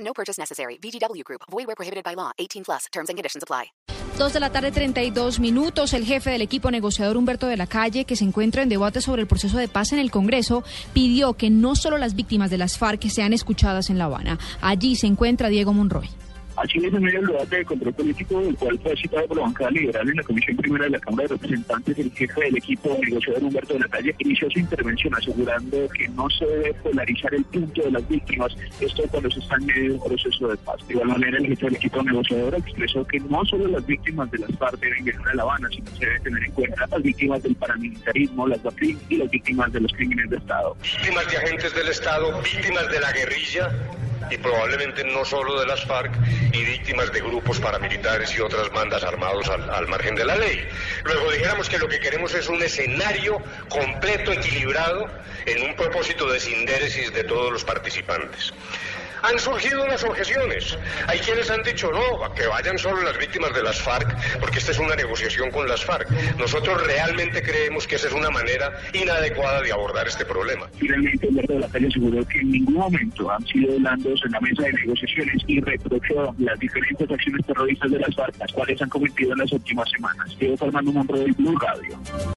No purchase necessary. VGW Group. Void where prohibited by law. 18+. Terms and conditions apply. 2:32 p.m. El jefe del equipo negociador Humberto de la Calle, que se encuentra en debate sobre el proceso de paz en el Congreso, pidió que no solo las víctimas de las FARC sean escuchadas en La Habana. Allí se encuentra Diego Monroy. Así es, en medio del debate de control político, del cual fue citado por la bancada liberal en la Comisión Primera de la Cámara de Representantes, el jefe del equipo negociador Humberto de la Calle inició su intervención asegurando que no se debe polarizar el punto de las víctimas, esto cuando se está en medio de un proceso de paz. De igual manera, el jefe del equipo negociador expresó que no solo las víctimas de las FARC deben llegar a La Habana, sino que se debe tener en cuenta las víctimas del paramilitarismo, las BAPRI y las víctimas de los crímenes de Estado. Víctimas de agentes del Estado, víctimas de la guerrilla, y probablemente no solo de las FARC, y víctimas de grupos paramilitares y otras bandas armados al margen de la ley. Luego dijéramos que lo que queremos es un escenario completo, equilibrado, en un propósito de sindéresis de todos los participantes. Han surgido unas objeciones. Hay quienes han dicho, no, que vayan solo las víctimas de las FARC, porque esta es una negociación con las FARC. Nosotros realmente creemos que esa es una manera inadecuada de abordar este problema. Finalmente, Humberto de la Calle aseguró que en ningún momento han sido blandos en la mesa de negociaciones y reprochó las diferentes acciones terroristas de las FARC, las cuales han cometido en las últimas semanas. Diego Monroy, Blue Radio.